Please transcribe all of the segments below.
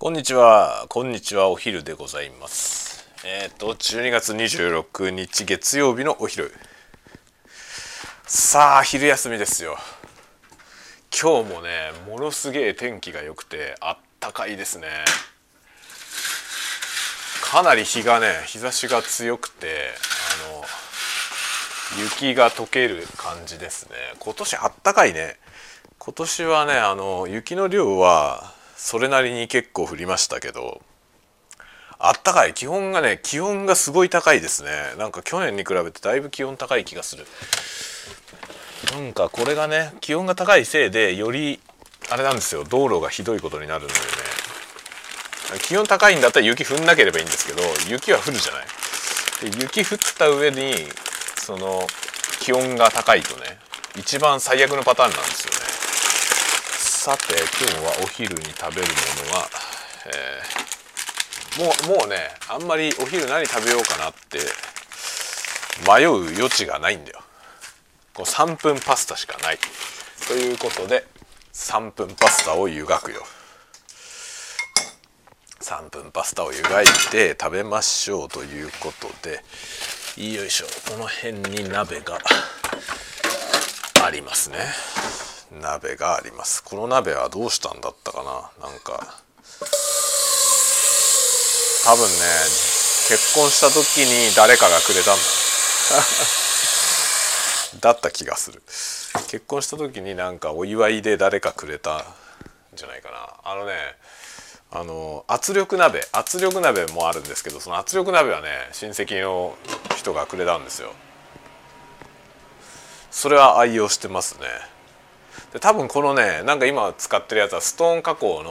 こんにちは、お昼でございます。12月26日月曜日のお昼。さあ、昼休みですよ。今日もね、ものすげえ天気が良くて、あったかいですね。かなり日差しが強くて、雪が溶ける感じですね。今年あったかいね。今年はね、雪の量は、それなりに結構降りましたけど、あったかい。気温がすごい高いですね。なんか去年に比べてだいぶ気温高い気がする。なんかこれがね、気温が高いせいでよりあれなんですよ、道路がひどいことになるのでね。気温高いんだったら雪降んなければいいんですけど、雪は降るじゃない。で、雪降った上にその気温が高いとね、一番最悪のパターンなんですよね。さて、今日はお昼に食べるものは、もうね、あんまりお昼何食べようかなって迷う余地がないんだよ。こう3分パスタしかないということで、3分パスタを湯がくよ。3分パスタを湯がいて食べましょうということで、よいしょ、この辺に鍋がありますね。鍋があります。この鍋はどうしたんだったかな。なんか多分ね、結婚した時に誰かがくれたんだだった気がする。結婚した時になんかお祝いで誰かくれたんじゃないかな。圧力鍋もあるんですけど、その圧力鍋はね、親戚の人がくれたんですよ。それは愛用してますね。で、多分このね、なんか今使ってるやつはストーン加工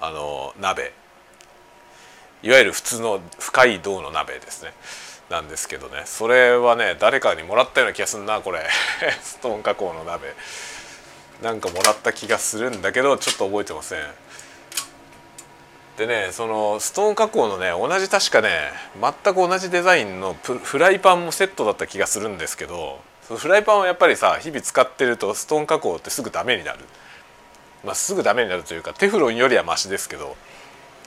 の、鍋、いわゆる普通の深い銅の鍋ですね、なんですけどね、それはね、誰かにもらったような気がするな、これストーン加工の鍋なんかもらった気がするんだけど、ちょっと覚えてません。でね、そのストーン加工のね、同じ、確かね、全く同じデザインのフライパンもセットだった気がするんですけど、フライパンはやっぱりさ、日々使ってるとストーン加工ってすぐダメになる。まあすぐダメになるというか、テフロンよりはマシですけど、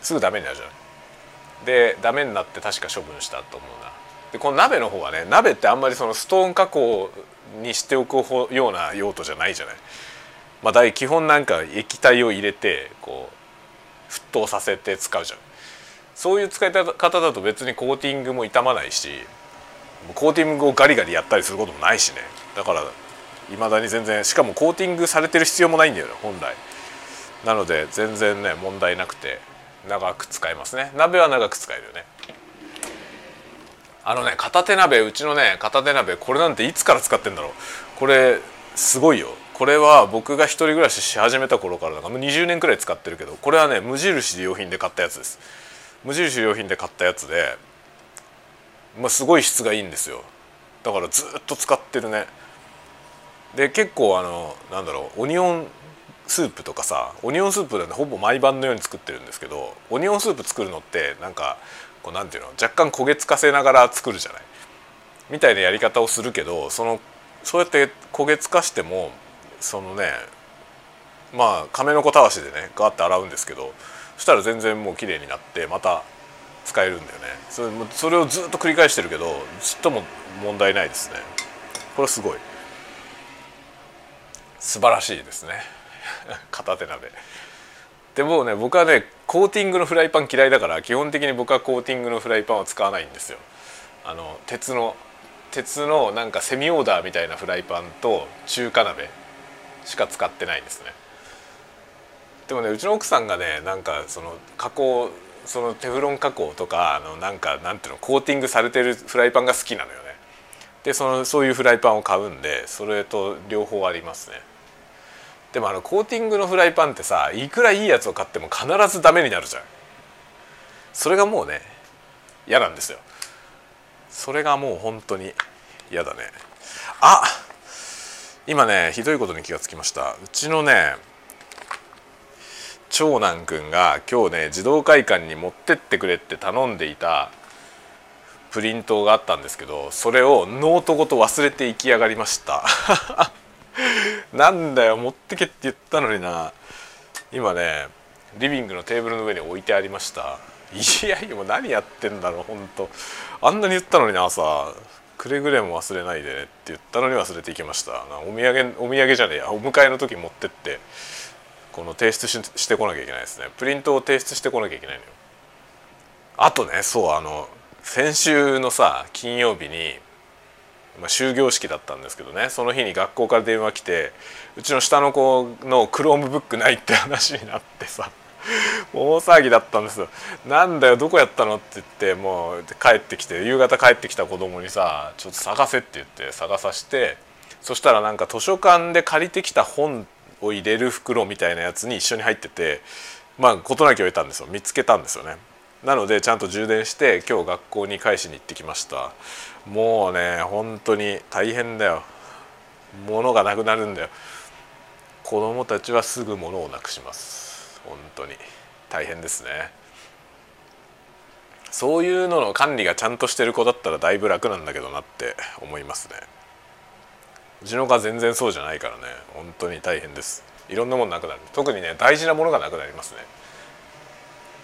すぐダメになるじゃない。で、ダメになって確か処分したと思うな。で、この鍋の方はね、鍋ってあんまりそのストーン加工にしておくような用途じゃないじゃない。まあ基本なんか液体を入れてこう沸騰させて使うじゃん。そういう使い方だと別にコーティングも傷まないし、コーティングをガリガリやったりすることもないしね。だから未だに全然、しかもコーティングされてる必要もないんだよね、本来。なので全然ね、問題なくて長く使えますね。鍋は長く使えるよね。片手鍋、うちのね片手鍋、これなんていつから使ってんだろう。これすごいよ。これは僕が一人暮らしし始めた頃から、もう20年くらい使ってるけど、これはね、無印良品で買ったやつです。無印良品で買ったやつで、まあ、すごい質がいいんですよ。だからずっと使ってるね。で、結構なんだろう、オニオンスープとかさ、オニオンスープなんでほぼ毎晩のように作ってるんですけど、オニオンスープ作るのってなんかこう、なんていうの、若干焦げつかせながら作るじゃないみたいなやり方をするけど、そうやって焦げつかしても、そのね、まあ亀の子たわしでねガーッて洗うんですけど、そしたら全然もう綺麗になって、また使えるんだよね。それをずっと繰り返してるけど、ちっとも問題ないですね。これはすごい素晴らしいですね片手鍋でもね、僕はねコーティングのフライパン嫌いだから、基本的に僕はコーティングのフライパンを使わないんですよ。鉄のなんかセミオーダーみたいなフライパンと中華鍋しか使ってないんですね。でもね、うちの奥さんがね、なんかその加工、そのテフロン加工とかなんかなんていうの、コーティングされてるフライパンが好きなのよね。で、そういうフライパンを買うんで、それと両方ありますね。でもコーティングのフライパンってさ、いくらいいやつを買っても必ずダメになるじゃん。それがもうね、嫌なんですよ。それがもう本当に嫌だね。あ、今ねひどいことに気がつきました。うちのね長男くんが今日ね、児童会館に持ってってくれって頼んでいたプリントがあったんですけど、それをノートごと忘れて行き上がりましたなんだよ、持ってけって言ったのにな。今ね、リビングのテーブルの上に置いてありました。いやいや、もう何やってんだろう、ほんと。あんなに言ったのにな、朝くれぐれも忘れないでねって言ったのに忘れていきました。お土産じゃねえや、お迎えの時持ってってこの提出 してこなきゃいけないですね。プリントを提出してこなきゃいけないのよ。あとね、そう、先週のさ金曜日に、まあ、終業式だったんですけどね、その日に学校から電話来て、うちの下の子のクロームブックないって話になってさ、もう大騒ぎだったんですよ。なんだよ、どこやったのって言って、もう帰ってきて、夕方帰ってきた子供にさ、ちょっと探せって言って探させて、そしたらなんか図書館で借りてきた本を入れる袋みたいなやつに一緒に入ってて、まあ事なきを得たんですよ。見つけたんですよね。なのでちゃんと充電して今日学校に返しに行ってきました。もうね、本当に大変だよ。物がなくなるんだよ。子供たちはすぐ物をなくします。本当に大変ですね。そういうのの管理がちゃんとしてる子だったらだいぶ楽なんだけどなって思いますね。うちの子は全然そうじゃないからね、本当に大変です。いろんなものなくなる。特にね、大事なものがなくなりますね。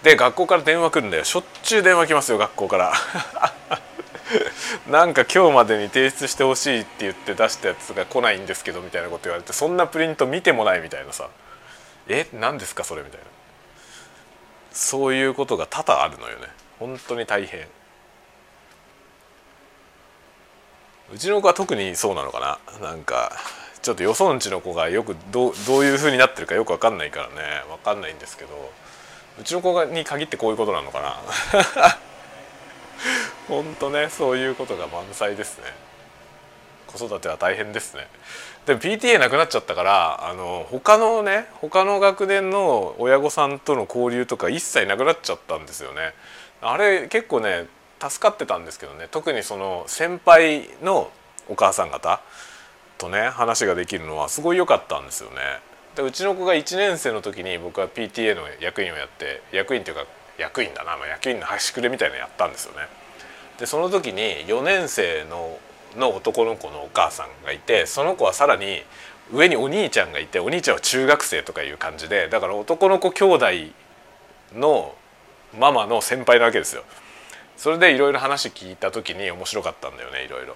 で、学校から電話来るんだよ。しょっちゅう電話来ますよ、学校からなんか今日までに提出してほしいって言って出したやつが来ないんですけどみたいなこと言われて、そんなプリント見てもないみたいなさ、何ですかそれみたいな、そういうことが多々あるのよね。本当に大変。うちの子は特にそうなのかな。なんかちょっとよそんちの子がよく どういう風になってるかよく分かんないからね、分かんないんですけど、うちの子に限ってこういうことなのかなほんとね、そういうことが満載ですね。子育ては大変ですね。でも PTA なくなっちゃったから、他の学年の親御さんとの交流とか一切なくなっちゃったんですよね。あれ結構ね助かってたんですけどね。特にその先輩のお母さん方とね話ができるのはすごい良かったんですよね。でうちの子が1年生の時に僕は PTA の役員をやって、役員というか役員だな、まあ、役員の端くれみたいなのやったんですよね。でその時に4年生 の男の子のお母さんがいて、その子はさらに上にお兄ちゃんがいて、お兄ちゃんは中学生とかいう感じで、だから男の子兄弟のママの先輩なわけですよ。それでいろいろ話聞いた時に面白かったんだよね。いろいろ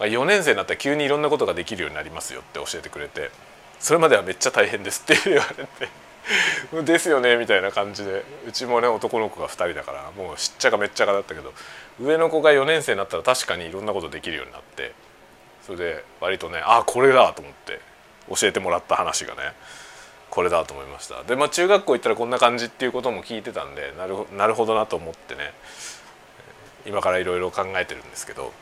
4年生になったら急にいろんなことができるようになりますよって教えてくれて、それまではめっちゃ大変ですって言われてですよねみたいな感じで、うちもね男の子が2人だからもうしっちゃかめっちゃかだったけど、上の子が4年生になったら確かにいろんなことできるようになって、それで割とね、あこれだと思って教えてもらった話がね、これだと思いました。でまあ中学校行ったらこんな感じっていうことも聞いてたんで、なるほどなと思ってね、今からいろいろ考えてるんですけど、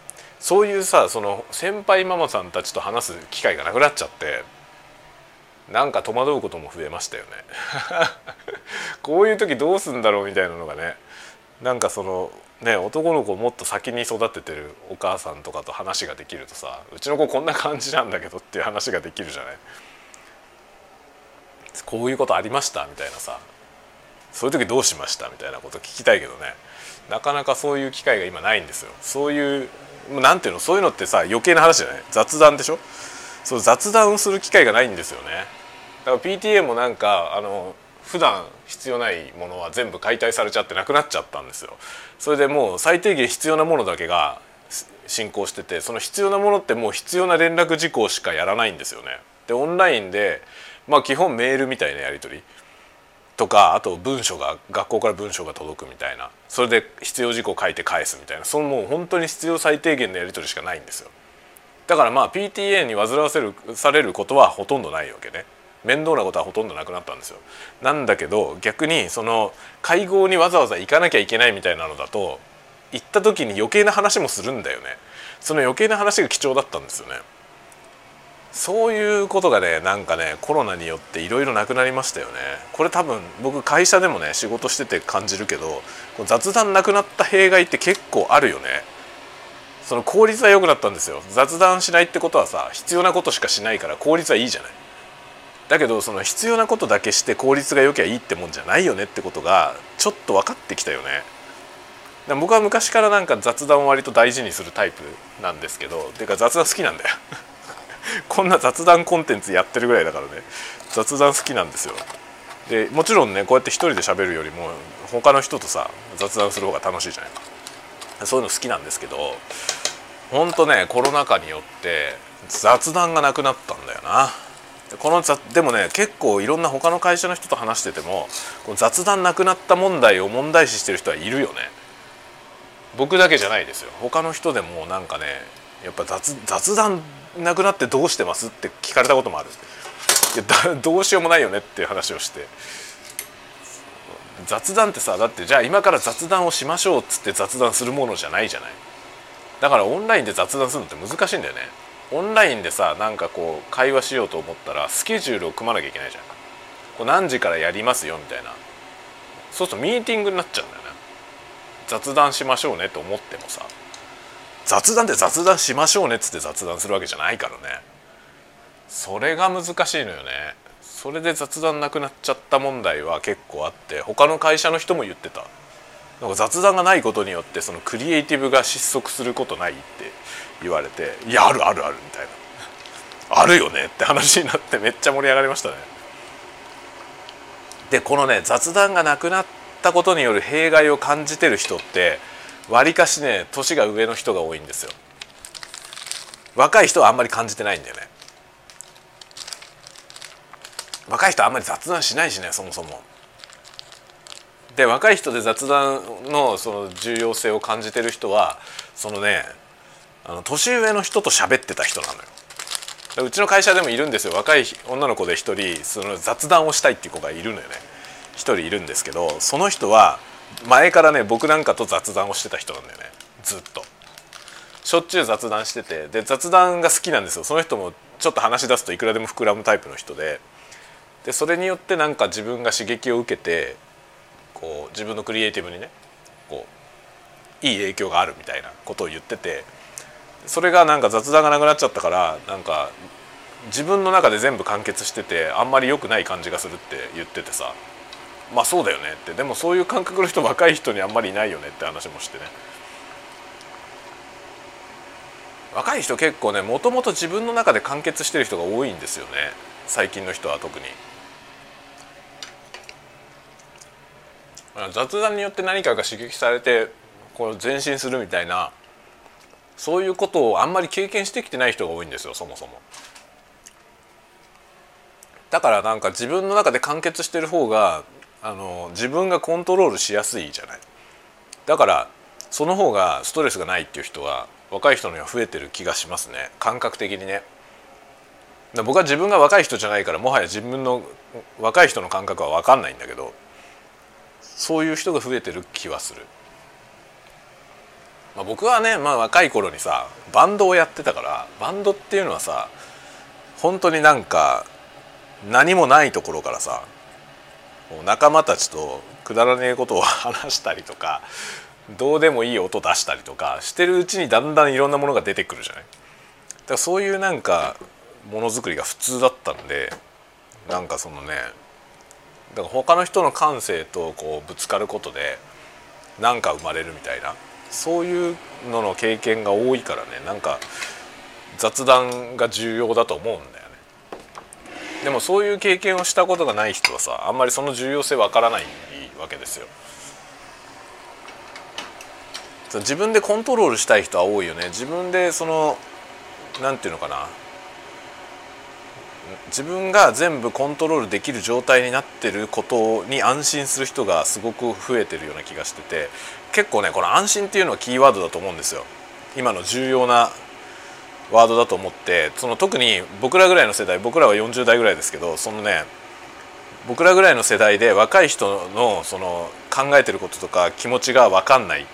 そういうさ、その先輩ママさんたちと話す機会がなくなっちゃって、なんか戸惑うことも増えましたよねこういう時どうすんだろうみたいなのがね、なんかそのね、男の子をもっと先に育ててるお母さんとかと話ができるとさ、うちの子こんな感じなんだけどっていう話ができるじゃない。こういうことありましたみたいなさ、そういう時どうしましたみたいなこと聞きたいけどね、なかなかそういう機会が今ないんですよ。そういうなんていうの、そういうのってさ余計な話じゃない、雑談でしょ。そう、雑談をする機会がないんですよね。だから PTA もなんか普段必要ないものは全部解体されちゃってなくなっちゃったんですよ。それでもう最低限必要なものだけが進行してて、その必要なものってもう必要な連絡事項しかやらないんですよね。でオンラインで、まあ、基本メールみたいなやり取りとか、あと文書が学校から文書が届くみたいな、それで必要事項書いて返すみたいな、そのもう本当に必要最低限のやり取りしかないんですよ。だからまあ PTA に煩わせるされることはほとんどないわけね。面倒なことはほとんどなくなったんですよ。なんだけど逆にその会合にわざわざ行かなきゃいけないみたいなのだと、行った時に余計な話もするんだよね。その余計な話が貴重だったんですよね。そういうことがね、なんかねコロナによっていろいろなくなりましたよね。これ多分僕会社でもね仕事してて感じるけど、雑談なくなった弊害って結構あるよね。その効率は良くなったんですよ。雑談しないってことはさ、必要なことしかしないから効率はいいじゃない。だけどその必要なことだけして効率が良きゃいいってもんじゃないよねってことがちょっと分かってきたよね。だ僕は昔からなんか雑談を割と大事にするタイプなんですけど、てか雑談好きなんだよこんな雑談コンテンツやってるぐらいだからね、雑談好きなんですよ。でもちろんね、こうやって一人で喋るよりも他の人とさ雑談する方が楽しいじゃないか。そういうの好きなんですけど、ほんとねコロナ禍によって雑談がなくなったんだよな。このでもね結構いろんな他の会社の人と話しててもこの雑談なくなった問題を問題視してる人はいるよね。僕だけじゃないですよ。他の人でもなんかねやっぱ 雑談なくなってどうしてますって聞かれたこともある。いやどうしようもないよねっていう話をして、雑談ってさ、だってじゃあ今から雑談をしましょうっつって雑談するものじゃないじゃない。だからオンラインで雑談するのって難しいんだよね。オンラインでさなんかこう会話しようと思ったらスケジュールを組まなきゃいけないじゃん。こう何時からやりますよみたいな。そうするとミーティングになっちゃうんだよね。雑談しましょうねと思ってもさ、雑談で雑談しましょうねっつって雑談するわけじゃないからね。それが難しいのよね。それで雑談なくなっちゃった問題は結構あって、他の会社の人も言ってた。なんか雑談がないことによってそのクリエイティブが失速することないって言われて、いやあるあるあるみたいな、あるよねって話になってめっちゃ盛り上がりましたね。でこのね雑談がなくなったことによる弊害を感じてる人ってわりかしね年が上の人が多いんですよ。若い人はあんまり感じてないんだよね。若い人はあんまり雑談しないしね、そもそも。で若い人で雑談のその重要性を感じてる人はそのね年上の人と喋ってた人なのよ。うちの会社でもいるんですよ。若い女の子で一人その雑談をしたいっていう子がいるのよね。一人いるんですけど、その人は前からね僕なんかと雑談をしてた人なんだよね。ずっとしょっちゅう雑談してて、で雑談が好きなんですよ。その人もちょっと話し出すといくらでも膨らむタイプの人で、でそれによってなんか自分が刺激を受けてこう自分のクリエイティブにねこういい影響があるみたいなことを言ってて、それがなんか雑談がなくなっちゃったからなんか自分の中で全部完結しててあんまり良くない感じがするって言っててさ、まあそうだよねって。でもそういう感覚の人若い人にあんまりいないよねって話もしてね。若い人結構ねもともと自分の中で完結してる人が多いんですよね、最近の人は特に。雑談によって何かが刺激されてこう前進するみたいな、そういうことをあんまり経験してきてない人が多いんですよ、そもそも。だからなんか自分の中で完結してる方が自分がコントロールしやすいじゃない。だからその方がストレスがないっていう人は若い人には増えてる気がしますね、感覚的にね。僕は自分が若い人じゃないからもはや自分の若い人の感覚は分かんないんだけど、そういう人が増えてる気はする。僕はね、若い頃にさバンドをやってたから、バンドっていうのはさ本当になんか何もないところからさ仲間たちとくだらねえことを話したりとかどうでもいい音出したりとかしてるうちにだんだんいろんなものが出てくるじゃない。だからそういうなんかものづくりが普通だったんで、なんかそのねだから他の人の感性とこうぶつかることで何か生まれるみたいな、そういうのの経験が多いからね、なんか雑談が重要だと思うんだよね。でもそういう経験をしたことがない人はさあんまりその重要性わからないわけですよ。自分でコントロールしたい人は多いよね。自分でそのなんていうのかな、自分が全部コントロールできる状態になってることに安心する人がすごく増えてるような気がしてて、結構ねこの安心っていうのはキーワードだと思うんですよ。今の重要なワードだと思って、その特に僕らぐらいの世代、僕らは40代ぐらいですけど、そのね僕らぐらいの世代で若い人のその考えてることとか気持ちが分かんない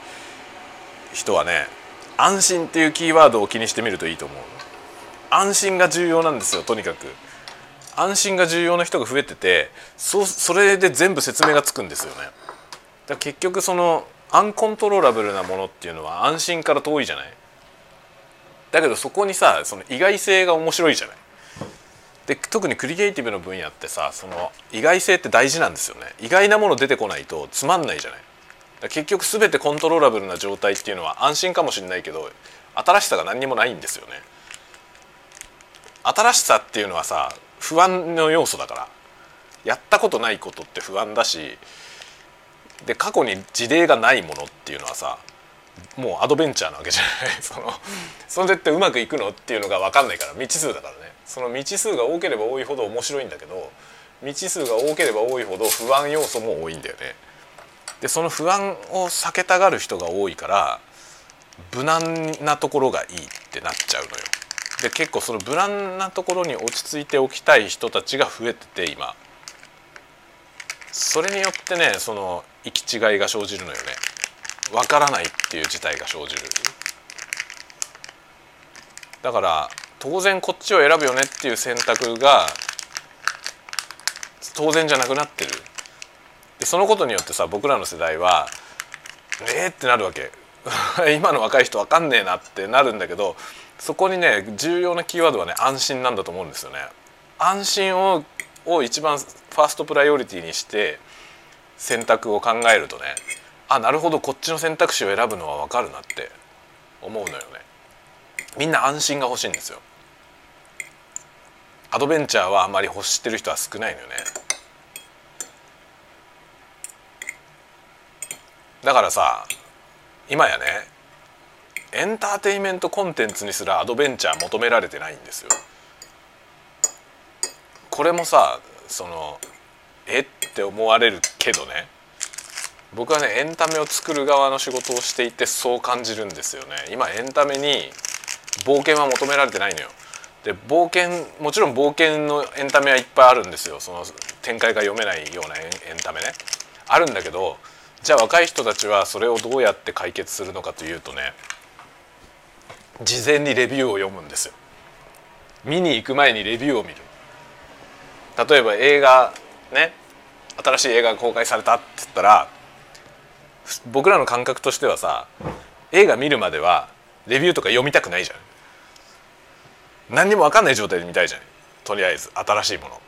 人はね安心っていうキーワードを気にしてみるといいと思う。安心が重要なんですよ。とにかく安心が重要な人が増えてて、それで全部説明がつくんですよね。だから結局そのアンコントローラブルなものっていうのは安心から遠いじゃない。だけどそこにさその意外性が面白いじゃない。で特にクリエイティブの分野ってさその意外性って大事なんですよね。意外なもの出てこないとつまんないじゃない。だから結局全てコントローラブルな状態っていうのは安心かもしれないけど新しさが何にもないんですよね。新しさっていうのはさ不安の要素だから、やったことないことって不安だし、で過去に事例がないものっていうのはさ、もうアドベンチャーなわけじゃないそれってうまくいくのっていうのが分かんないから、未知数だからね。その未知数が多ければ多いほど面白いんだけど、未知数が多ければ多いほど不安要素も多いんだよね。でその不安を避けたがる人が多いから、無難なところがいいってなっちゃうのよ。で結構その無難なところに落ち着いておきたい人たちが増えてて今。それによってね、その行き違いが生じるのよね。わからないっていう事態が生じる。だから当然こっちを選ぶよねっていう選択が当然じゃなくなってる。でそのことによってさ、僕らの世代はってなるわけ今の若い人わかんねえなってなるんだけど、そこにね重要なキーワードはね、安心なんだと思うんですよね。安心を一番ファーストプライオリティにして選択を考えるとね、あ、なるほど、こっちの選択肢を選ぶのはわかるなって思うのよね。みんな安心が欲しいんですよ。アドベンチャーはあまり欲してる人は少ないのよね。だからさ、今やね、エンターテインメントコンテンツにすらアドベンチャー求められてないんですよ。これもさ、そのって思われるけどね、僕はねエンタメを作る側の仕事をしていてそう感じるんですよね。今エンタメに冒険は求められてないのよ。で冒険、もちろん冒険のエンタメはいっぱいあるんですよ。その展開が読めないようなエンタメね、あるんだけど、じゃあ若い人たちはそれをどうやって解決するのかというとね、事前にレビューを読むんですよ。見に行く前にレビューを見る。例えば映画ね、新しい映画が公開されたって言ったら、僕らの感覚としてはさ、映画見るまではレビューとか読みたくないじゃん。何にも分かんない状態で見たいじゃん、とりあえず新しいもの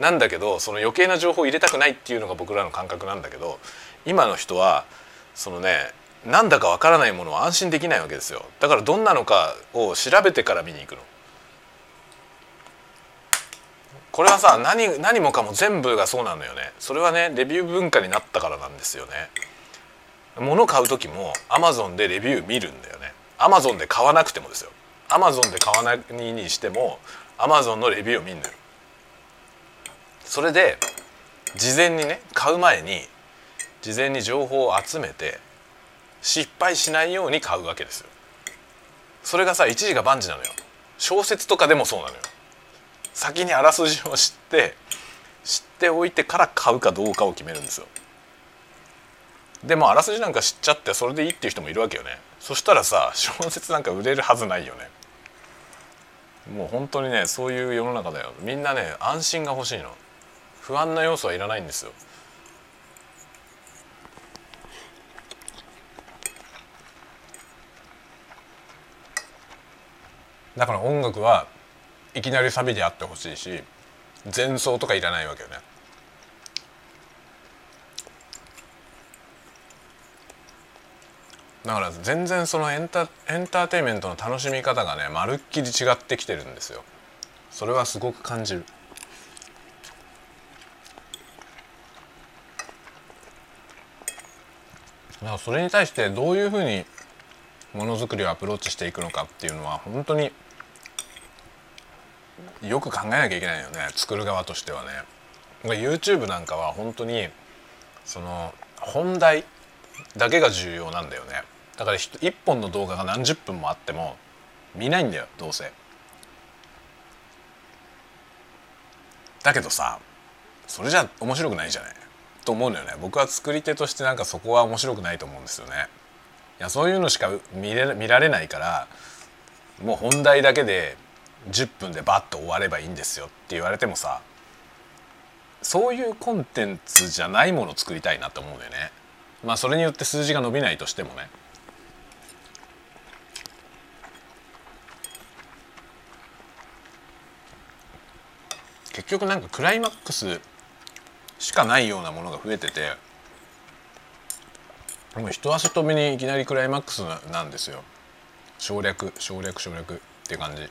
なんだけど、その余計な情報を入れたくないっていうのが僕らの感覚なんだけど、今の人はそのね、なんだか分からないものは安心できないわけですよ。だからどんなのかを調べてから見に行くの。これはさ、 何もかも全部がそうなのよね。それはねレビュー文化になったからなんですよね。物買う時も Amazon でレビュー見るんだよね。 Amazon で買わなくてもですよ。 Amazon で買わないにしても Amazon のレビューを見るのよ。それで事前にね、買う前に事前に情報を集めて失敗しないように買うわけですよ。それがさ、一時が万事なのよ。小説とかでもそうなのよ。先にあらすじを知っておいてから買うかどうかを決めるんですよ。でもあらすじなんか知っちゃってそれでいいっていう人もいるわけよね。そしたらさ、小説なんか売れるはずないよね。もう本当にね、そういう世の中だよ。みんなね、安心が欲しいの。不安な要素はいらないんですよ。だから音楽はいきなりサビであってほしいし、前奏とかいらないわけよね。だから全然そのエンターテインメントの楽しみ方がね、まるっきり違ってきてるんですよ。それはすごく感じる。だからそれに対してどういうふうにものづくりをアプローチしていくのかっていうのは本当によく考えなきゃいけないよね、作る側としてはね。 YouTube なんかは本当にその本題だけが重要なんだよね。だから1本の動画が何十分もあっても見ないんだよ、どうせ。だけどさ、それじゃ面白くないじゃないと思うんだよね。僕は作り手としてなんかそこは面白くないと思うんですよね。いや、そういうのしか見られないから、もう本題だけで10分でバッと終わればいいんですよって言われてもさ、そういうコンテンツじゃないものを作りたいなと思うんだよね。まあそれによって数字が伸びないとしてもね。結局なんかクライマックスしかないようなものが増えてて、もう一足飛びにいきなりクライマックスなんですよ。省略っていう感じ。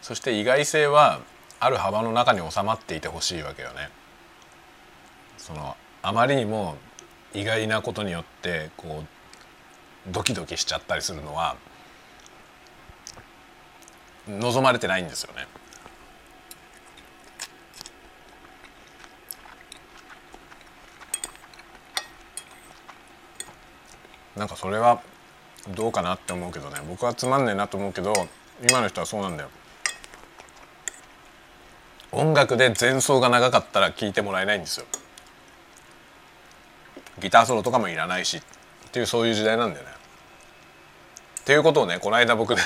そして意外性はある幅の中に収まっていてほしいわけよね。そのあまりにも意外なことによってこうドキドキしちゃったりするのは望まれてないんですよね。なんかそれはどうかなって思うけどね。僕はつまんねえなと思うけど、今の人はそうなんだよ。音楽で前奏が長かったら聴いてもらえないんですよ。ギターソロとかもいらないしっていう、そういう時代なんだよね。っていうことをね、この間僕ね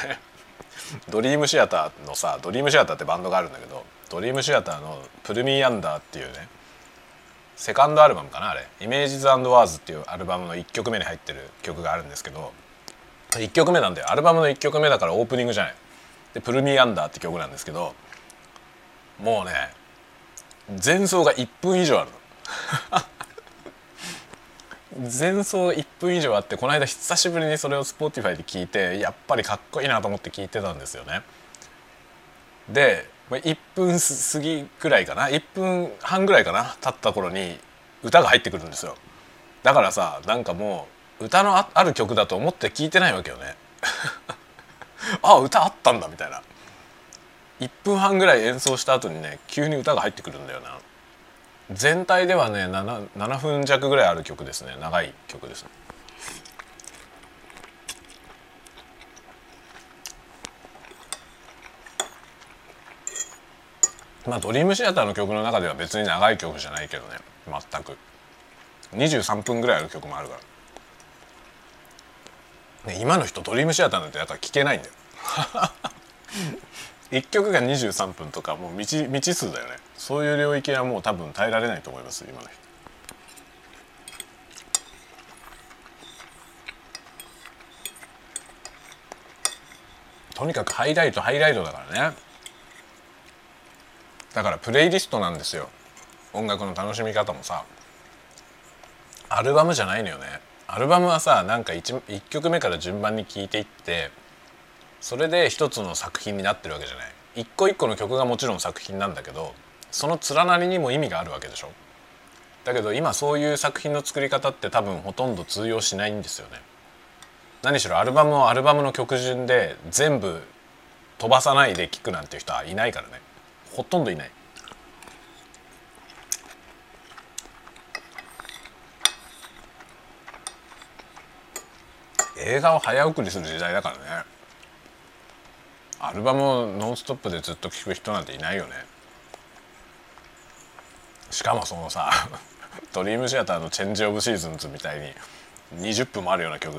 ドリームシアターのさ、ドリームシアターってバンドがあるんだけど、ドリームシアターのプルミーアンダーっていうね、セカンドアルバムかな、あれイメージズ&ワーズっていうアルバムの1曲目に入ってる曲があるんですけど、1曲目なんだよ。アルバムの1曲目だからオープニングじゃない。でプルミーアンダーって曲なんですけど、もうね前奏が1分以上あるの前奏1分以上あって、この間久しぶりにそれを Spotify で聴いて、やっぱりかっこいいなと思って聴いてたんですよね。で1分過ぎくらいかな、1分半ぐらいかな経った頃に歌が入ってくるんですよ。だからさ、なんかもう歌のある曲だと思って聴いてないわけよねあ、歌あったんだみたいな。1分半ぐらい演奏した後にね、急に歌が入ってくるんだよな。全体ではね 7分弱ぐらいある曲ですね。長い曲です。まあドリームシアターの曲の中では別に長い曲じゃないけどね、全く。23分ぐらいある曲もあるから、ね、今の人ドリームシアターなんてだから聴けないんだよ1曲が23分とか、もう未知数だよね。そういう領域はもう多分耐えられないと思います、今の人。とにかくハイライトだからね。だからプレイリストなんですよ、音楽の楽しみ方もさ。アルバムじゃないのよね。アルバムはさ、なんか 1曲目から順番に聴いていって、それで一つの作品になってるわけじゃない。一個一個の曲がもちろん作品なんだけど、その連なりにも意味があるわけでしょ。だけど今そういう作品の作り方って多分ほとんど通用しないんですよね。何しろアルバムをアルバムの曲順で全部飛ばさないで聴くなんていう人はいないからね。ほとんどいない。映画を早送りする時代だからね。アルバムをノンストップでずっと聴く人なんていないよね。しかもそのさドリームシアターのチェンジオブシーズンズみたいに20分もあるような曲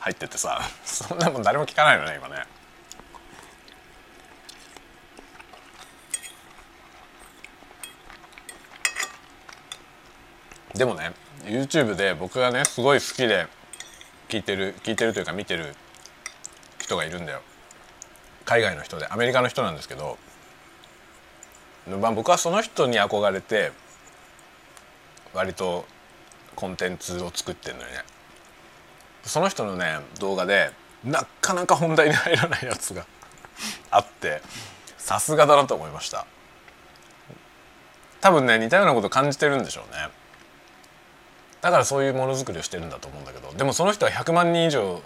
入っててさ、そんなもん誰も聴かないよね、今ね。でもね、 YouTube で僕がねすごい好きで聴いてるというか見てる人がいるんだよ。海外の人で、アメリカの人なんですけど、まあ、僕はその人に憧れて割とコンテンツを作ってるのにね、その人のね動画でなかなか本題に入らないやつがあって、さすがだなと思いました。多分ね似たようなこと感じてるんでしょうね。だからそういうものづくりをしてるんだと思うんだけど、でもその人は100万人以上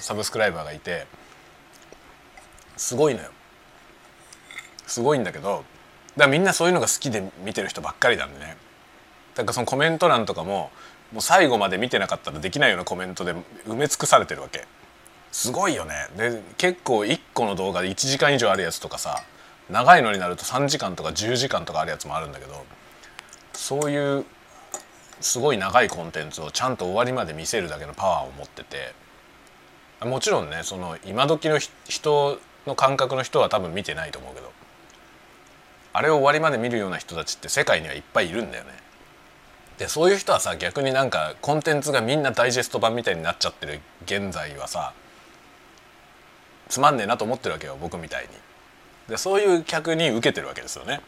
サブスクライバーがいて、すごいのよ。すごいんだけど、だからみんなそういうのが好きで見てる人ばっかりなんでね。だからそのコメント欄とかも、もう最後まで見てなかったらできないようなコメントで埋め尽くされてるわけ。すごいよね。で結構1個の動画で1時間以上あるやつとかさ、長いのになると3時間とか10時間とかあるやつもあるんだけど、そういうすごい長いコンテンツをちゃんと終わりまで見せるだけのパワーを持ってて、もちろんねその今時の人の感覚の人は多分見てないと思うけど、あれを終わりまで見るような人たちって世界にはいっぱいいるんだよね。でそういう人はさ、逆になんかコンテンツがみんなダイジェスト版みたいになっちゃってる現在はさ、つまんねえなと思ってるわけよ、僕みたいに。でそういう客に受けてるわけですよね。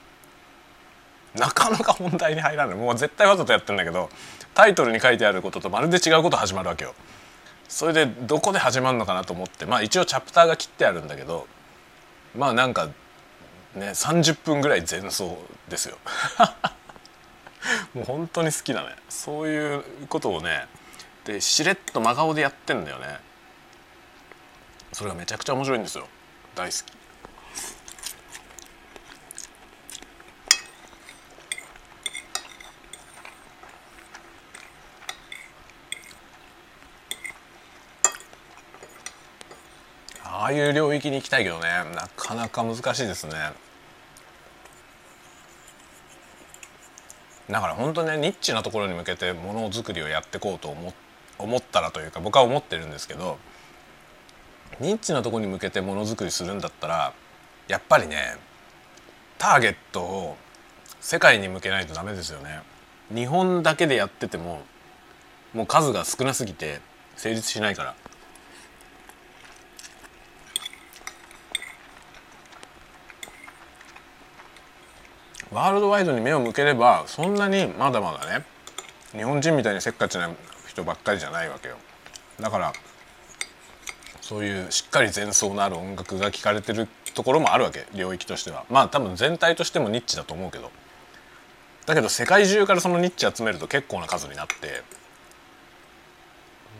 なかなか本題に入らない。もう絶対わざとやってるんだけど、タイトルに書いてあることとまるで違うこと始まるわけよ。それでどこで始まるのかなと思って、まあ一応チャプターが切ってあるんだけど、まあなんかね、30分ぐらい前奏ですよもう本当に好きだね、そういうことをね。でしれっと真顔でやってんだよね。それがめちゃくちゃ面白いんですよ。大好き。ああいう領域に行きたいけどね、なかなか難しいですね。だから本当にね、ニッチなところに向けてものづくりをやっていこうと思ったらというか、僕は思ってるんですけど、ニッチなところに向けてものづくりするんだったら、やっぱりね、ターゲットを世界に向けないとダメですよね。日本だけでやっててももう数が少なすぎて成立しないから。ワールドワイドに目を向ければ、そんなにまだまだね、日本人みたいにせっかちな人ばっかりじゃないわけよ。だからそういうしっかり前奏のある音楽が聴かれてるところもあるわけ、領域としては。まあ多分全体としてもニッチだと思うけど、だけど世界中からそのニッチ集めると結構な数になって、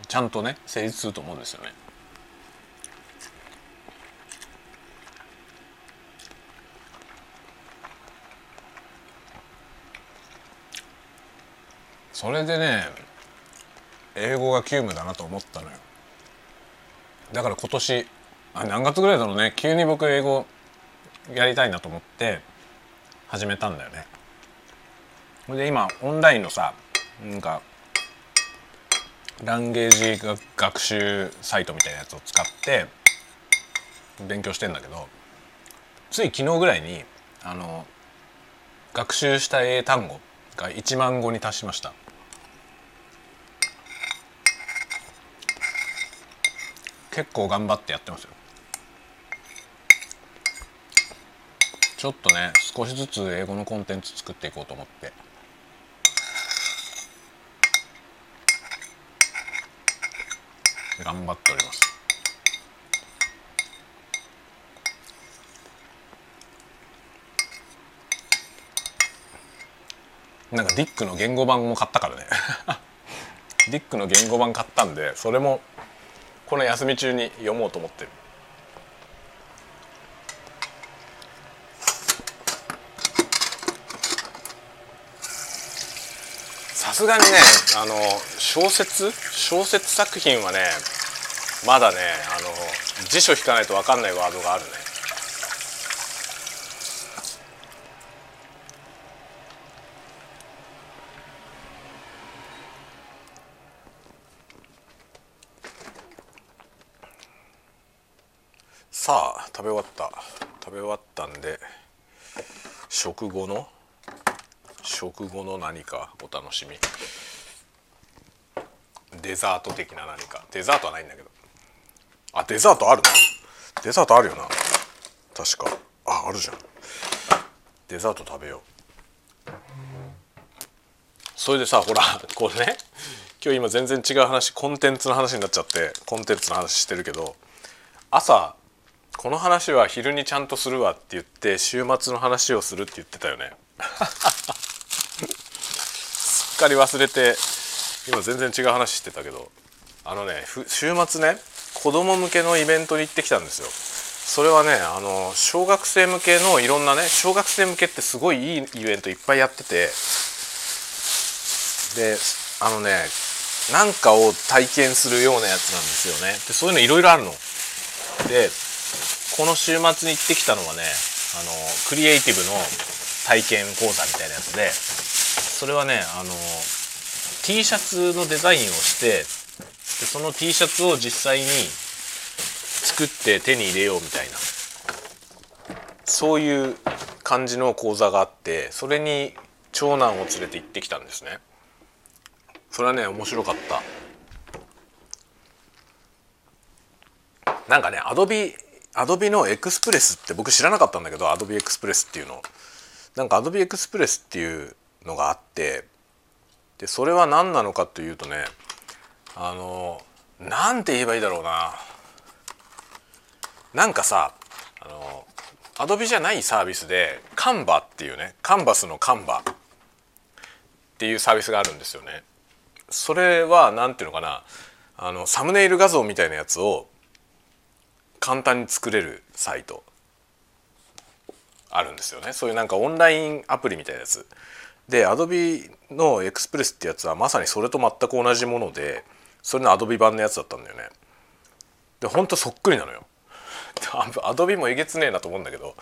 ちゃんとね成立すると思うんですよね。それでね、英語が急務だなと思ったのよ。だから今年、何月ぐらいだろうね、急に僕英語やりたいなと思って始めたんだよね。それで今オンラインのさ、なんかランゲージ学習サイトみたいなやつを使って勉強してんだけど、つい昨日ぐらいに学習した英単語が1万語に達しました。結構頑張ってやってますよ。ちょっとね、少しずつ英語のコンテンツ作っていこうと思って。頑張っております。なんかディックの言語版も買ったからねディックの言語版買ったんで、それもこの休み中に読もうと思ってる。さすがにね、小説作品はね、まだね、辞書引かないと分かんないワードがあるね。さあ、食べ終わったんで、食後の何かお楽しみ、デザート的な何か。デザートはないんだけど、あ、デザートあるな、デザートあるよな、確か。あ、あるじゃん。デザート食べよう。それでさ、ほらこれね、今日今全然違う話、コンテンツの話になっちゃって、コンテンツの話してるけど、朝この話は昼にちゃんとするわって言って、週末の話をするって言ってたよねすっかり忘れて、今全然違う話してたけど、週末ね、子供向けのイベントに行ってきたんですよ。それはね、小学生向けのいろんなね、小学生向けってすごいいいイベントいっぱいやってて、でなんかを体験するようなやつなんですよね。でそういうのいろいろあるので、この週末に行ってきたのはね、クリエイティブの体験講座みたいなやつで、それはね、T シャツのデザインをして、でその T シャツを実際に作って手に入れようみたいな、そういう感じの講座があって、それに長男を連れて行ってきたんですね。それはね、面白かった。なんかね、アドビのエクスプレスって僕知らなかったんだけど、アドビエクスプレスっていうの、なんかアドビエクスプレスっていうのがあって、でそれは何なのかというとね、なんて言えばいいだろうな、なんかさ、アドビじゃないサービスでカンバっていうね、カンバスのカンバっていうサービスがあるんですよね。それはなんていうのかな、サムネイル画像みたいなやつを簡単に作れるサイトあるんですよね。そういうなんかオンラインアプリみたいなやつで、 Adobe の Express ってやつはまさにそれと全く同じもので、それの Adobe 版のやつだったんだよね。でほんとそっくりなのよ。Adobe もえげつねえなと思うんだけど、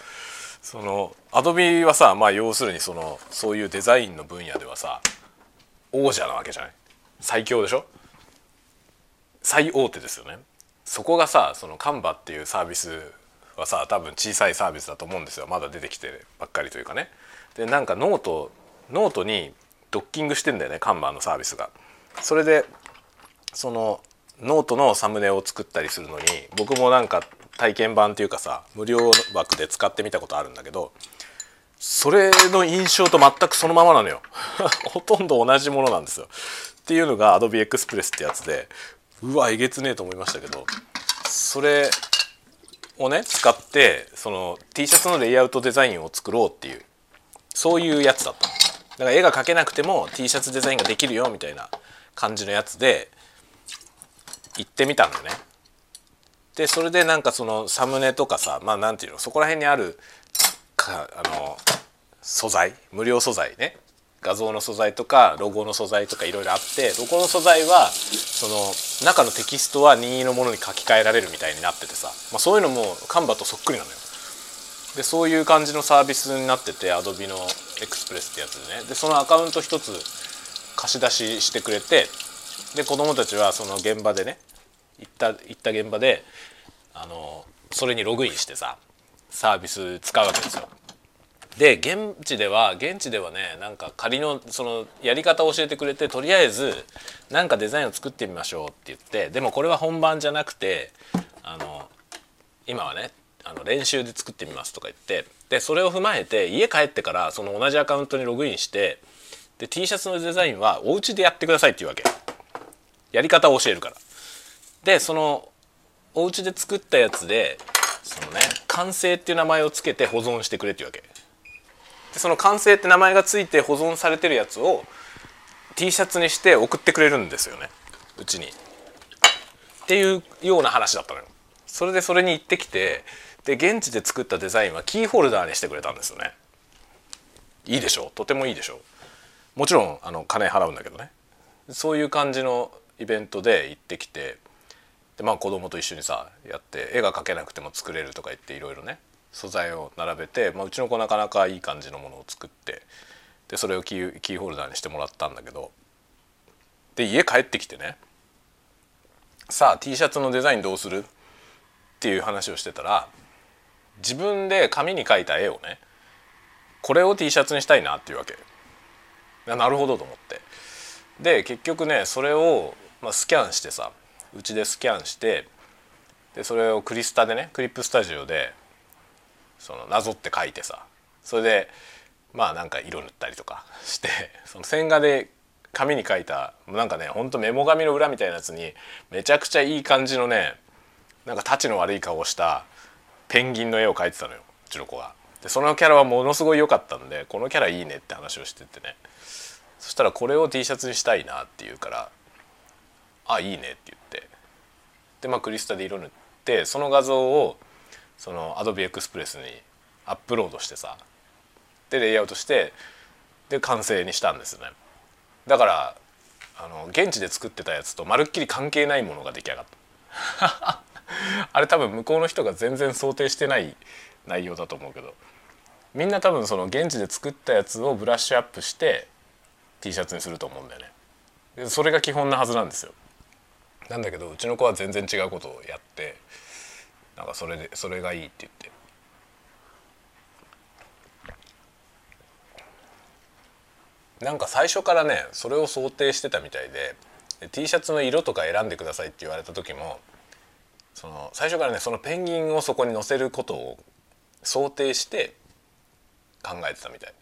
その Adobe はさ、まあ要するにそういうデザインの分野ではさ、王者なわけじゃない。最強でしょ、最大手ですよね。そこがさ、そのカンバっていうサービスはさ、多分小さいサービスだと思うんですよ。まだ出てきてばっかりというかね。でなんかノートにドッキングしてんだよね、カンバのサービスが。それでそのノートのサムネを作ったりするのに、僕もなんか体験版っていうかさ、無料枠で使ってみたことあるんだけど、それの印象と全くそのままなのよ。ほとんど同じものなんですよ。っていうのが Adobe Express ってやつで、うわえげつねえと思いましたけど、それをね使ってその T シャツのレイアウトデザインを作ろうっていう、そういうやつだった。だから絵が描けなくても T シャツデザインができるよみたいな感じのやつで行ってみたんだよね。でそれでなんかそのサムネとかさ、まあなんていうの、そこら辺にある素材、無料素材ね、画像の素材とかロゴの素材とかいろいろあって、ロゴの素材はその中のテキストは任意のものに書き換えられるみたいになっててさ、まあ、そういうのもカンバとそっくりなのよ。でそういう感じのサービスになってて、Adobeの Express ってやつでね。でそのアカウント一つ貸し出ししてくれて、で子どもたちはその現場でね、行った現場でそれにログインしてさ、サービス使うわけですよ。で現地ではね、なんか仮のそのやり方を教えてくれて、とりあえずなんかデザインを作ってみましょうって言って、でもこれは本番じゃなくて今はね練習で作ってみますとか言って、でそれを踏まえて家帰ってからその同じアカウントにログインして、で T シャツのデザインはお家でやってくださいっていうわけ。やり方を教えるから。でそのお家で作ったやつでそのね、完成っていう名前をつけて保存してくれっていうわけで、その完成って名前がついて保存されてるやつを T シャツにして送ってくれるんですよね、うちにっていうような話だったのよ。それでそれに行ってきて、で現地で作ったデザインはキーホルダーにしてくれたんですよね。いいでしょ、とてもいいでしょ。もちろん金払うんだけどね。そういう感じのイベントで行ってきて、でまあ子供と一緒にさやって、絵が描けなくても作れるとか言っていろいろね素材を並べて、まあ、うちの子なかなかいい感じのものを作って、でそれをキーホルダーにしてもらったんだけど、で家帰ってきてね、さあ T シャツのデザインどうするっていう話をしてたら、自分で紙に描いた絵をね、これを T シャツにしたいなっていうわけ。なるほどと思って、で結局ねそれを、まあ、スキャンしてさ、うちでスキャンして、でそれをクリスタでね、クリップスタジオでなぞって描いてさ、それでまあなんか色塗ったりとかして、その線画で紙に描いたなんかね、ほんとメモ紙の裏みたいなやつにめちゃくちゃいい感じのね、なんかタチの悪い顔をしたペンギンの絵を描いてたのよ、うちの子が。でそのキャラはものすごい良かったんで、このキャラいいねって話をしててね、そしたらこれを T シャツにしたいなって言うから、あいいねって言って、でまあクリスタで色塗って、その画像をその Adobe Express にアップロードしてさ、でレイアウトして、で完成にしたんですよね。だから現地で作ってたやつとまるっきり関係ないものが出来上がった。あれ多分向こうの人が全然想定してない内容だと思うけど、みんな多分その現地で作ったやつをブラッシュアップして T シャツにすると思うんだよね。でそれが基本なはずなんですよ。なんだけどうちの子は全然違うことをやって、なんかそれがいいって言って、なんか最初からねそれを想定してたみたい で T シャツの色とか選んでくださいって言われた時も、その最初からねそのペンギンをそこに載せることを想定して考えてたみたい。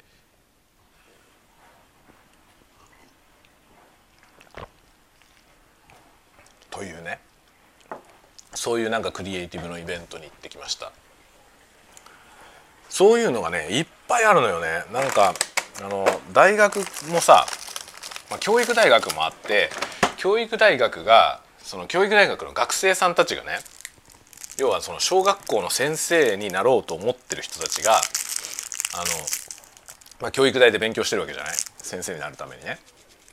というね、そういうなんかクリエイティブのイベントに行ってきました。そういうのがねいっぱいあるのよね。なんか大学もさ、教育大学もあって、教育大学がその教育大学の学生さんたちがね、要はその小学校の先生になろうと思ってる人たちが教育大で勉強してるわけじゃない、先生になるためにね。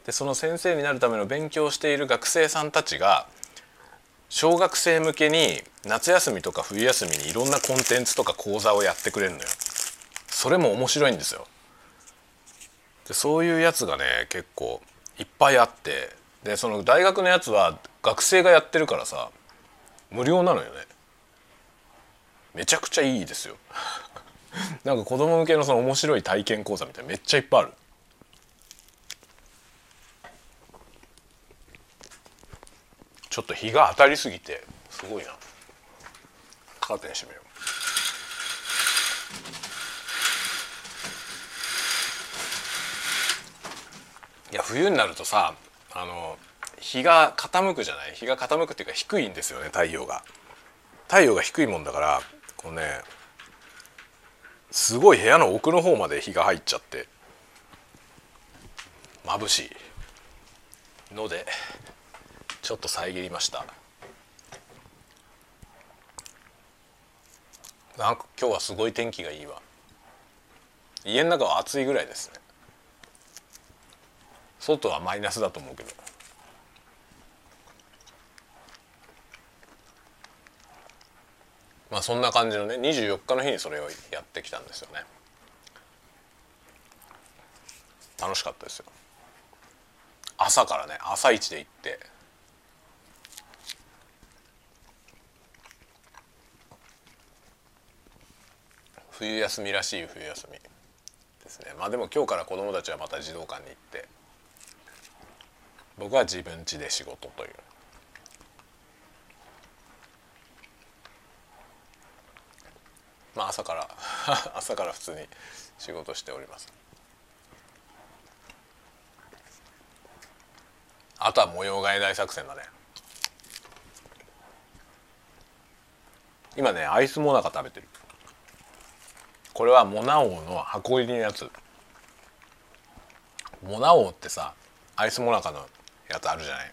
でその先生になるための勉強している学生さんたちが小学生向けに夏休みとか冬休みにいろんなコンテンツとか講座をやってくれるのよ。それも面白いんですよ。でそういうやつがね結構いっぱいあって、でその大学のやつは学生がやってるからさ無料なのよね。めちゃくちゃいいですよなんか子供向けのその面白い体験講座みたいなめっちゃいっぱいある。ちょっと日が当たりすぎてすごいな。カーテン閉めよう。いや冬になるとさ日が傾くじゃない。日が傾くっていうか低いんですよね、太陽が。太陽が低いもんだからこうねすごい部屋の奥の方まで日が入っちゃって眩しいのでちょっと遮りました。なんか今日はすごい天気がいいわ。家の中は暑いぐらいですね。外はマイナスだと思うけど。まあそんな感じのね、24日の日にそれをやってきたんですよね。楽しかったですよ。朝からね、朝一で行って冬休みらしい冬休みですね。まあでも今日から子どもたちはまた児童館に行って僕は自分家で仕事という。まあ朝から普通に仕事しております。あとは模様替え大作戦だね。今ねアイスモナカ食べてる。これはモナ王の箱入りのやつ。モナ王ってさアイスモナカのやつあるじゃない。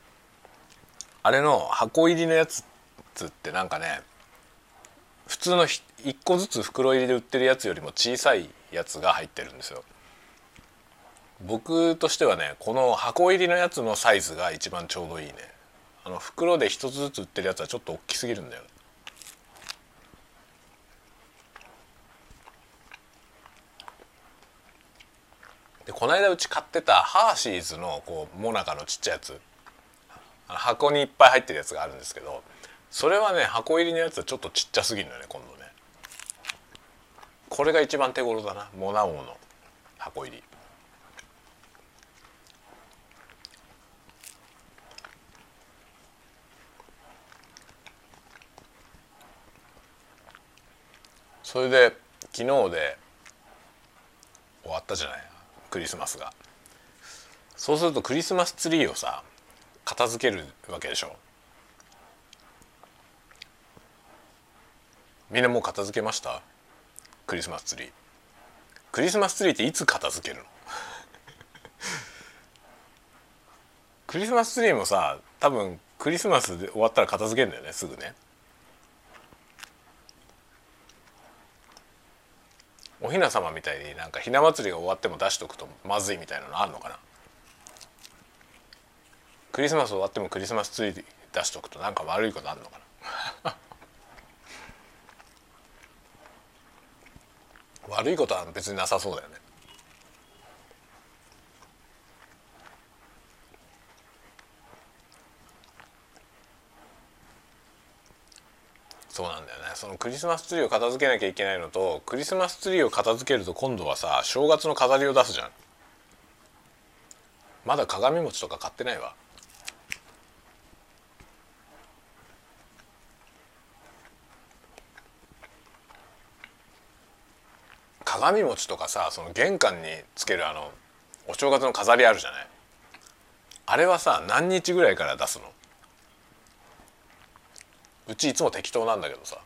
あれの箱入りのやつってなんかね普通の1個ずつ袋入りで売ってるやつよりも小さいやつが入ってるんですよ。僕としてはねこの箱入りのやつのサイズが一番ちょうどいいね。袋で1つずつ売ってるやつはちょっと大きすぎるんだよ。でこの間うち買ってたハーシーズのこうモナカのちっちゃいやつ、箱にいっぱい入ってるやつがあるんですけど、それはね箱入りのやつはちょっとちっちゃすぎるのね。今度ねこれが一番手頃だな、モナ王の箱入り。それで昨日で終わったじゃない、クリスマスが。そうするとクリスマスツリーをさ片付けるわけでしょ。みんなもう片付けました？クリスマスツリー。クリスマスツリーっていつ片付けるのクリスマスツリーもさ多分クリスマスで終わったら片付けるんだよね、すぐね。おひなさまみたいになんかひな祭りが終わっても出しとくとまずいみたいなのあるのかな。クリスマス終わってもクリスマスツリー出しとくとなんか悪いことあるのかな悪いことは別になさそうだよね。そうなんだよね。そのクリスマスツリーを片付けなきゃいけないのと、クリスマスツリーを片付けると今度はさ正月の飾りを出すじゃん。まだ鏡餅とか買ってないわ。鏡餅とかさ、その玄関につけるお正月の飾りあるじゃない。あれはさ何日ぐらいから出すの？うちいつも適当なんだけどさ、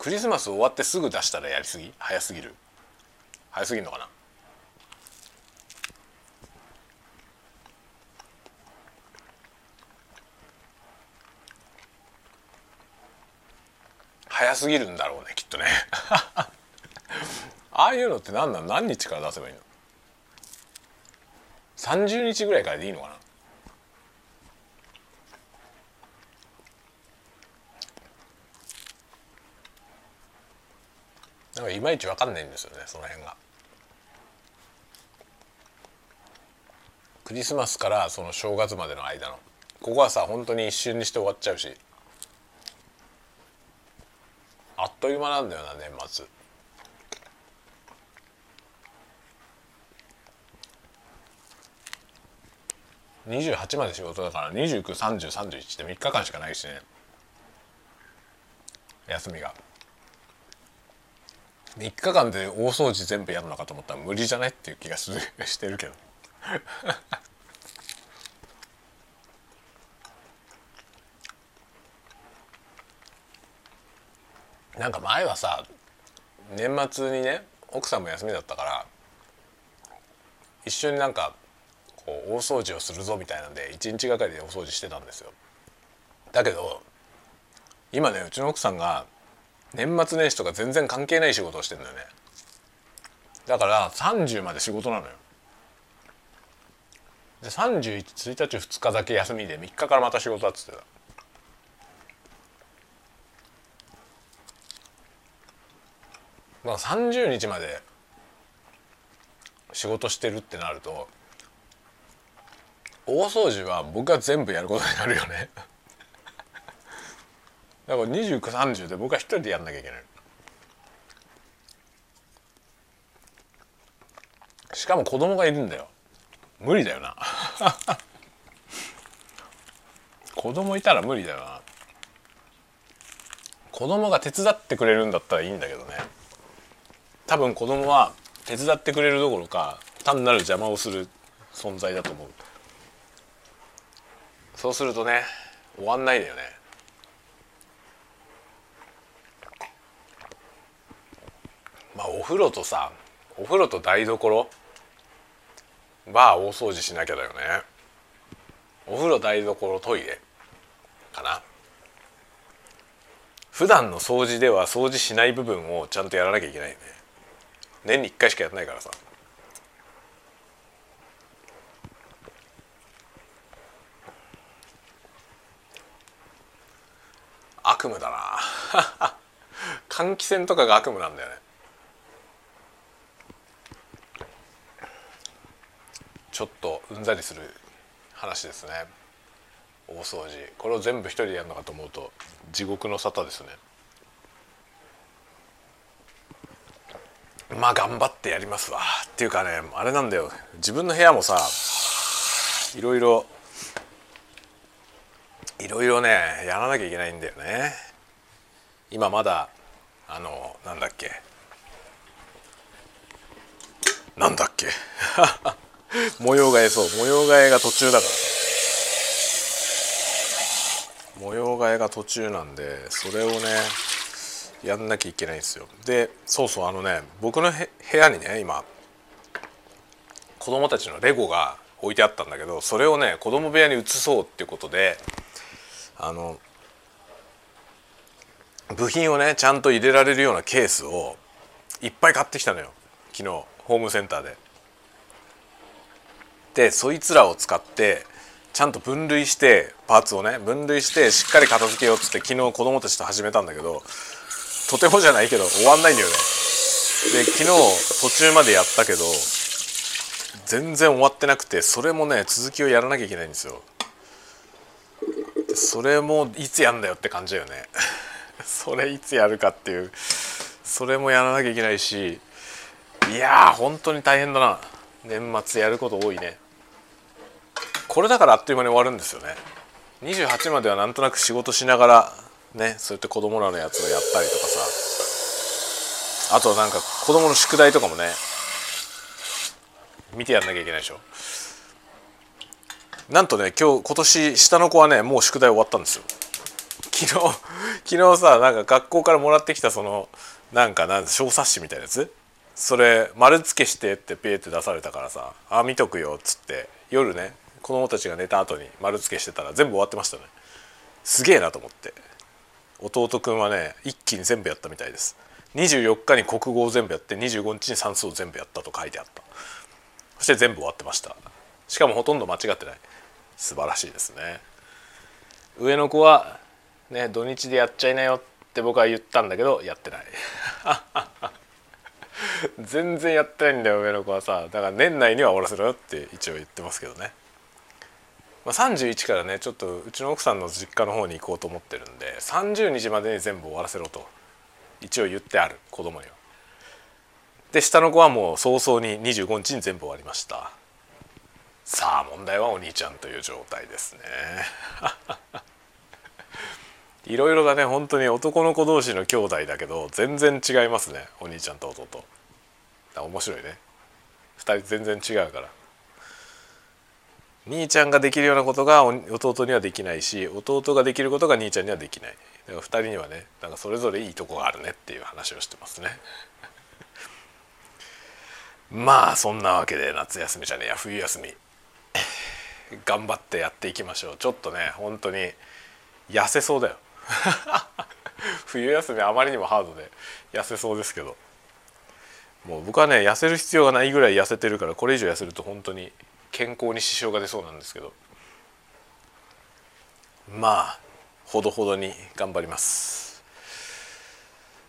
クリスマス終わってすぐ出したらやりすぎ？早すぎる？早すぎるのかな？早すぎるんだろうね、きっとね。ああいうのって何なの？何日から出せばいいの？30日ぐらいからでいいのかな？なんかいまいち分かんないんですよね、その辺が。クリスマスからその正月までの間の、ここはさ本当に一瞬にして終わっちゃうし、あっという間なんだよな年末。28まで仕事だから29、30、31って3日間しかないしね、休みが。3日間で大掃除全部やるのかと思ったら無理じゃないっていう気がするしてるけど。なんか前はさ年末にね奥さんも休みだったから一緒になんかこう大掃除をするぞみたいなんで1日がかりで大掃除してたんですよ。だけど今ねうちの奥さんが年末年始とか全然関係ない仕事をしてんだよね。だから30まで仕事なのよ。で31、1日、2日だけ休みで3日からまた仕事だっつってた。まあ30日まで仕事してるってなると大掃除は僕が全部やることになるよね。だから29、30で僕は一人でやんなきゃいけない。しかも子供がいるんだよ。無理だよな。子供いたら無理だよな。子供が手伝ってくれるんだったらいいんだけどね。多分子供は手伝ってくれるどころか単なる邪魔をする存在だと思う。そうするとね終わんないだよね。まあお風呂とさお風呂と台所は大掃除しなきゃだよね。お風呂台所トイレかな。普段の掃除では掃除しない部分をちゃんとやらなきゃいけないよね。年に1回しかやってないからさ。悪夢だな。換気扇とかが悪夢なんだよね。ちょっとうんざりする話ですね。大掃除これを全部一人でやるのかと思うと地獄の沙汰ですね。まあ頑張ってやりますわっていうかね、あれなんだよ、自分の部屋もさいろいろねやらなきゃいけないんだよね。今まだなんだっけ模様替えが途中だから、模様替えが途中なんでそれをねやんなきゃいけないんですよ。でそうそう僕の部屋にね今子供たちのレゴが置いてあったんだけど、それをね子供部屋に移そうっていうことで部品をねちゃんと入れられるようなケースをいっぱい買ってきたのよ、昨日ホームセンターで。でそいつらを使ってちゃんと分類してパーツをね分類してしっかり片付けようっつって昨日子供たちと始めたんだけど、とてもじゃないけど終わんないんだよね。で昨日途中までやったけど全然終わってなくて、それもね続きをやらなきゃいけないんですよ。それもいつやんだよって感じだよね。それいつやるかっていう、それもやらなきゃいけないし、いやー本当に大変だな。年末やること多いね。これだからあっという間に終わるんですよね。28まではなんとなく仕事しながらね、そうやって子供らのやつをやったりとかさ、あとなんか子供の宿題とかもね見てやんなきゃいけないでしょ。なんとね今年下の子はねもう宿題終わったんですよ。昨昨日さ、なんか学校からもらってきたそのなんか小冊子みたいなやつ、それ丸付けしてってペーって出されたからさ、あ見とくよっつって夜ね、子供たちが寝た後に丸付けしてたら全部終わってましたね。すげえなと思って。弟くんはね一気に全部やったみたいです。24日に国語を全部やって25日に算数を全部やったと書いてあった。そして全部終わってました。しかもほとんど間違ってない。素晴らしいですね。上の子はね土日でやっちゃいなよって僕は言ったんだけどやってない全然やってないんだよ上の子はさ。だから年内には終わらせろよって一応言ってますけどね。まあ、31からねちょっとうちの奥さんの実家の方に行こうと思ってるんで30日までに全部終わらせろと一応言ってある、子供には。で下の子はもう早々に25日に全部終わりました。さあ問題はお兄ちゃんという状態ですねいろいろだね本当に。男の子同士の兄弟だけど全然違いますね、お兄ちゃんと弟。面白いね、2人全然違うから。兄ちゃんができるようなことが弟にはできないし、弟ができることが兄ちゃんにはできない。だから2人にはね、なんかそれぞれいいとこがあるねっていう話をしてますねまあそんなわけで夏休みじゃねえや冬休み頑張ってやっていきましょう。ちょっとね本当に痩せそうだよ冬休みあまりにもハードで痩せそうですけど、もう僕はね痩せる必要がないぐらい痩せてるから、これ以上痩せると本当に健康に支障が出そうなんですけど、まあほどほどに頑張ります。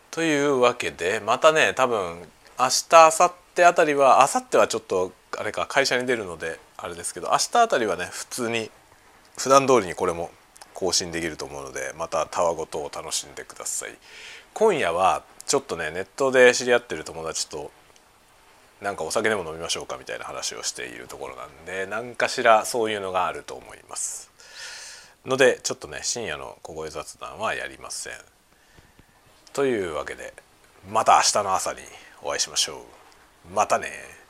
というわけでまたね多分明日明後日あたりは、明後日はちょっとあれか会社に出るのであれですけど、明日あたりはね普通に普段通りにこれも更新できると思うので、またたわごとを楽しんでください。今夜はちょっとねネットで知り合ってる友達となんかお酒でも飲みましょうかみたいな話をしているところなんで、何かしらそういうのがあると思いますので、ちょっとね深夜の小声雑談はやりません。というわけでまた明日の朝にお会いしましょう。またね。